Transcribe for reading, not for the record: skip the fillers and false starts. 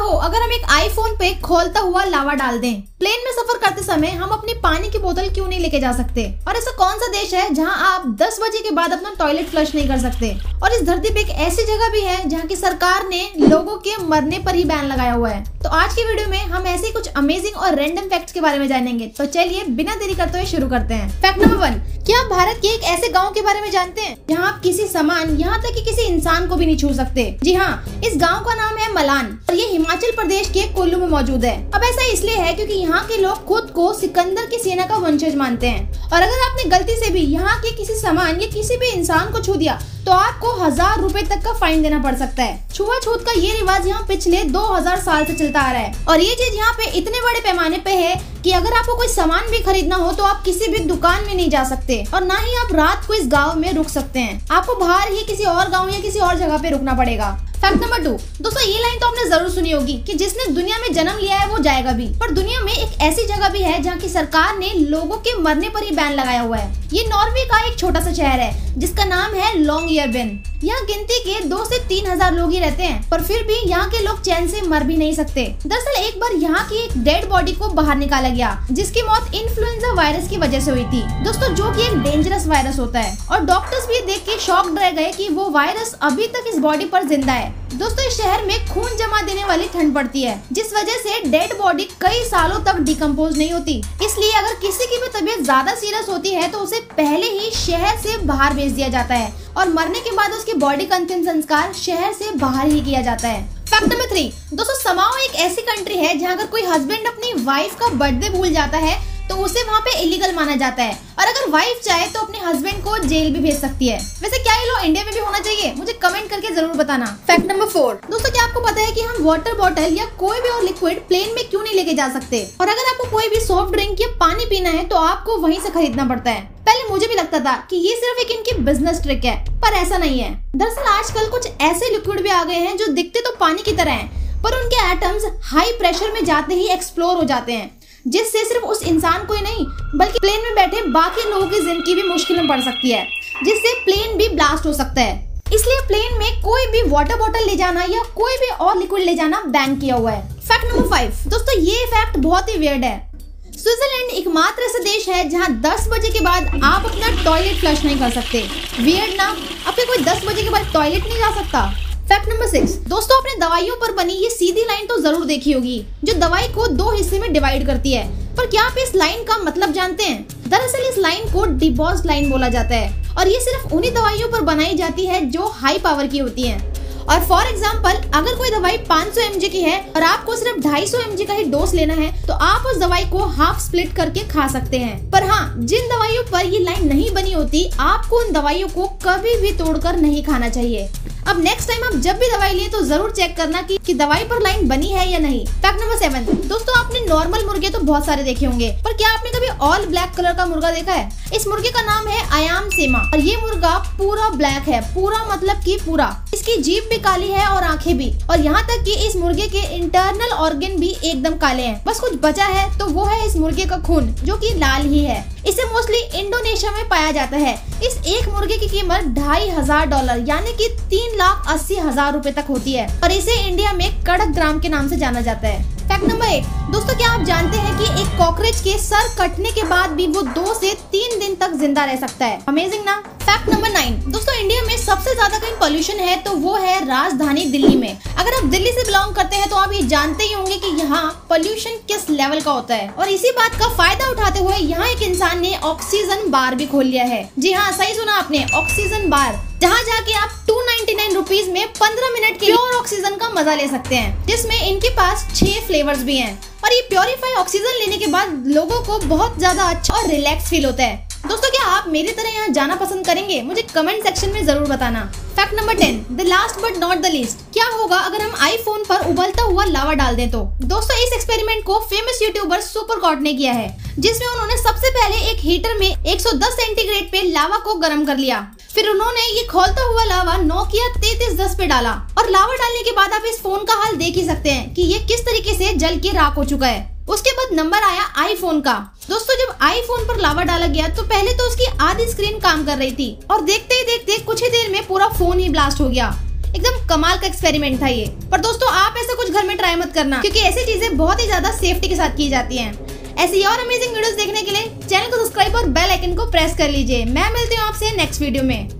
हो अगर हम एक आईफोन पे खोलता हुआ लावा डाल दें। प्लेन में सफर करते समय हम अपनी पानी की बोतल क्यों नहीं लेके जा सकते, और ऐसा कौन सा देश है जहां आप 10 बजे के बाद अपना टॉयलेट फ्लश नहीं कर सकते। और इस धरती पे एक ऐसी जगह भी है जहाँ की सरकार ने लोगों के मरने पर ही बैन लगाया हुआ है। तो आज की वीडियो में हम ऐसे कुछ अमेजिंग और रैंडम फैक्ट्स के बारे में जानेंगे। तो चलिए बिना देरी करते हुए शुरू करते हैं। फैक्ट नंबर 1, क्या आप भारत के एक ऐसे गाँव के बारे में जानते हैं जहाँ आप किसी सामान, यहाँ तक कि किसी इंसान को भी नहीं छू सकते? जी हाँ, इस गाँव का नाम है मलान और ये हिमाचल प्रदेश के कुल्लू में मौजूद है। अब ऐसा इसलिए है क्योंकि यहाँ के लोग खुद को सिकंदर की सेना का वंशज मानते हैं, और अगर आपने गलती से भी यहाँ के किसी सामान या किसी भी इंसान को छू दिया तो आपको 1000 रुपए तक का फाइन देना पड़ सकता है। छुआछूत का ये रिवाज यहाँ पिछले 2000 साल से चलता आ रहा है, और ये चीज यहाँ पे इतने बड़े पैमाने पे है कि अगर आपको कोई सामान भी खरीदना हो तो आप किसी भी दुकान में नहीं जा सकते, और ना ही आप रात को इस गाँव में रुक सकते हैं। आपको बाहर ही किसी और गाँव या किसी और जगह पे रुकना पड़ेगा। फैक्ट नंबर 2, दोस्तों ये लाइन तो आपने जरूर सुनी होगी कि जिसने दुनिया में जन्म लिया है वो जाएगा भी, पर दुनिया में एक ऐसी जगह भी है जहाँ की सरकार ने लोगों के मरने पर ही बैन लगाया हुआ है। ये नॉर्वे का एक छोटा सा शहर है जिसका नाम है लॉन्गयरबेन। यहाँ गिनती के 2 से 3000 लोग ही रहते हैं, पर फिर भी यहाँ के लोग चैन से मर भी नहीं सकते। दरअसल एक बार यहाँ की एक डेड बॉडी को बाहर निकाला गया जिसकी मौत इन्फ्लुएंजा वायरस की वजह से हुई थी दोस्तों, जो कि एक डेंजरस वायरस होता है, और डॉक्टर्स भी देख के शॉक्ड रह गए कि वो वायरस अभी तक इस बॉडी पर जिंदा है। दोस्तों इस शहर में खून जमा देने वाली ठंड पड़ती है जिस वजह से डेड बॉडी कई सालों तक डिकम्पोज नहीं होती, इसलिए अगर किसी की भी तबीयत ज्यादा सीरियस होती है तो उसे पहले ही शहर से बाहर भेज दिया जाता है, और मरने के बाद उसकी बॉडी का अंतिम संस्कार शहर से बाहर ही किया जाता है। फैक्ट नंबर 3, दोस्तों समाओ एक ऐसी कंट्री है जहाँ अगर कोई हस्बैंड अपनी वाइफ का बर्थडे भूल जाता है तो उसे वहाँ पे इलीगल माना जाता है, और अगर वाइफ चाहे तो अपने हस्बैंड को जेल भी भेज सकती है। वैसे क्या ये लॉ इंडिया में भी होना चाहिए? मुझे कमेंट करके जरूर बताना। फैक्ट नंबर 4, दोस्तों क्या आपको पता है कि हम वाटर बॉटल या कोई भी और लिक्विड प्लेन में क्यों नहीं लेके जा सकते, और अगर आपको कोई भी सॉफ्ट ड्रिंक या पानी पीना है तो आपको वहीं से खरीदना पड़ता है। पहले मुझे भी लगता था कि ये सिर्फ एक इनकी बिजनेस ट्रिक है, पर ऐसा नहीं है। दरअसल आजकल कुछ ऐसे लिक्विड भी आ गए हैं जो दिखते तो पानी की तरह है, पर उनके एटम्स हाई प्रेशर में जाते ही एक्सप्लोर हो जाते हैं, जिससे सिर्फ उस इंसान को ही नहीं बल्कि प्लेन में बैठे बाकी लोगों की जिंदगी भी मुश्किल में पड़ सकती है, जिससे प्लेन भी ब्लास्ट हो सकता है। इसलिए प्लेन में कोई भी वाटर बॉटल ले जाना या कोई भी और लिक्विड ले जाना बैन किया हुआ है। फैक्ट नंबर 5, दोस्तों ये फैक्ट बहुत ही वियर्ड है। स्विट्जरलैंड एकमात्र ऐसा देश है जहाँ 10 बजे के बाद आप अपना टॉयलेट फ्लश नहीं कर सकते। वियर्ड ना, आपके कोई 10 बजे के बाद टॉयलेट नहीं जा सकता। फैक्ट नंबर 6, दोस्तों आपने दवाइयों पर बनी ये सीधी लाइन तो जरूर देखी होगी जो दवाई को 2 हिस्से में डिवाइड करती है, पर क्या आप इस लाइन का मतलब जानते हैं? दरअसल इस लाइन को डिबॉज लाइन बोला जाता है, और ये सिर्फ उन्हीं दवाइयों पर बनाई जाती है जो हाई पावर की होती हैं। और फॉर एग्जाम्पल अगर कोई दवाई 500 mg की है और आपको सिर्फ 250 mg का ही डोज लेना है तो आप उस दवाई को हाफ स्प्लिट करके खा सकते हैं। पर हाँ, जिन दवाइयों पर ये लाइन नहीं बनी होती आपको उन दवाइयों को कभी भी तोड़कर नहीं खाना चाहिए। अब नेक्स्ट टाइम आप जब भी दवाई लिए तो जरूर चेक करना कि दवाई पर लाइन बनी है या नहीं। फैक्ट नंबर 7, दोस्तों आपने नॉर्मल मुर्गे तो बहुत सारे देखे होंगे, पर क्या आपने कभी ऑल ब्लैक कलर का मुर्गा देखा है? इस मुर्गे का नाम है आयाम सेमा, और ये मुर्गा पूरा ब्लैक है, पूरा मतलब कि पूरा। इसकी जीभ भी काली है और आंखें भी, और यहाँ तक कि इस मुर्गे के इंटरनल ऑर्गन भी एकदम काले हैं। बस कुछ बचा है तो वो है इस मुर्गे का खून जो कि लाल ही है। इसे मोस्टली इंडोनेशिया में पाया जाता है। इस एक मुर्गे की कीमत $2500 यानी कि 3,80,000 रूपए तक होती है, और इसे इंडिया में कड़क ग्राम के नाम से जाना जाता है। फैक्ट नंबर 8, दोस्तों क्या आप जानते हैं कि एक कॉकरोच के सर कटने के बाद भी वो 2 से 3 दिन तक जिंदा रह सकता है? अमेजिंग ना। फैक्ट नंबर 9, दोस्तों इंडिया में सबसे ज्यादा कहीं पॉल्यूशन है तो वो है राजधानी दिल्ली में। अगर आप दिल्ली से बिलोंग करते हैं तो आप ये जानते ही होंगे कि यहाँ पॉल्यूशन किस लेवल का होता है, और इसी बात का फायदा उठाते हुए यहाँ एक इंसान ने ऑक्सीजन बार भी खोल लिया है। जी हाँ, सही सुना आपने, ऑक्सीजन बार, जहाँ जाके आप 299 रुपीज में 15 मिनट के प्योर ऑक्सीजन का मजा ले सकते हैं, जिसमें इनके पास 6 फ्लेवर्स भी हैं। और ये प्योरीफाई ऑक्सीजन लेने के बाद लोगों को बहुत ज्यादा अच्छा और रिलैक्स फील होता है। दोस्तों क्या आप मेरी तरह यहाँ जाना पसंद करेंगे? मुझे कमेंट सेक्शन में जरूर बताना। Fact number 10, the last but not the least, क्या होगा अगर हम आईफोन पर उबलता हुआ लावा डाल दें? तो दोस्तों इस एक्सपेरिमेंट को फेमस यूट्यूबर सुपर कॉड ने किया है, जिसमें उन्होंने सबसे पहले एक हीटर में 110 सेंटीग्रेड पे लावा को गर्म कर लिया। फिर उन्होंने ये खोलता हुआ लावा नोकिया 3310 पे डाला, और लावा डालने के बाद आप इस फोन का हाल देख ही सकते हैं कि ये किस तरीके से जल के राख हो चुका है। उसके बाद नंबर आया आईफोन का। दोस्तों जब आईफोन पर लावा डाला गया तो पहले तो उसकी आधी स्क्रीन काम कर रही थी, और देखते ही देखते कुछ ही देर में पूरा फोन ही ब्लास्ट हो गया। एकदम कमाल का एक्सपेरिमेंट था ये। पर दोस्तों आप ऐसा कुछ घर में ट्राई मत करना, क्योंकि ऐसी चीजें बहुत ही ज्यादा सेफ्टी के साथ की जाती हैं। ऐसी और अमेजिंग वीडियोस देखने के लिए चैनल को सब्सक्राइब और बेल आइकन को प्रेस कर लीजिए। मैं मिलती हूँ आपसे नेक्स्ट वीडियो में।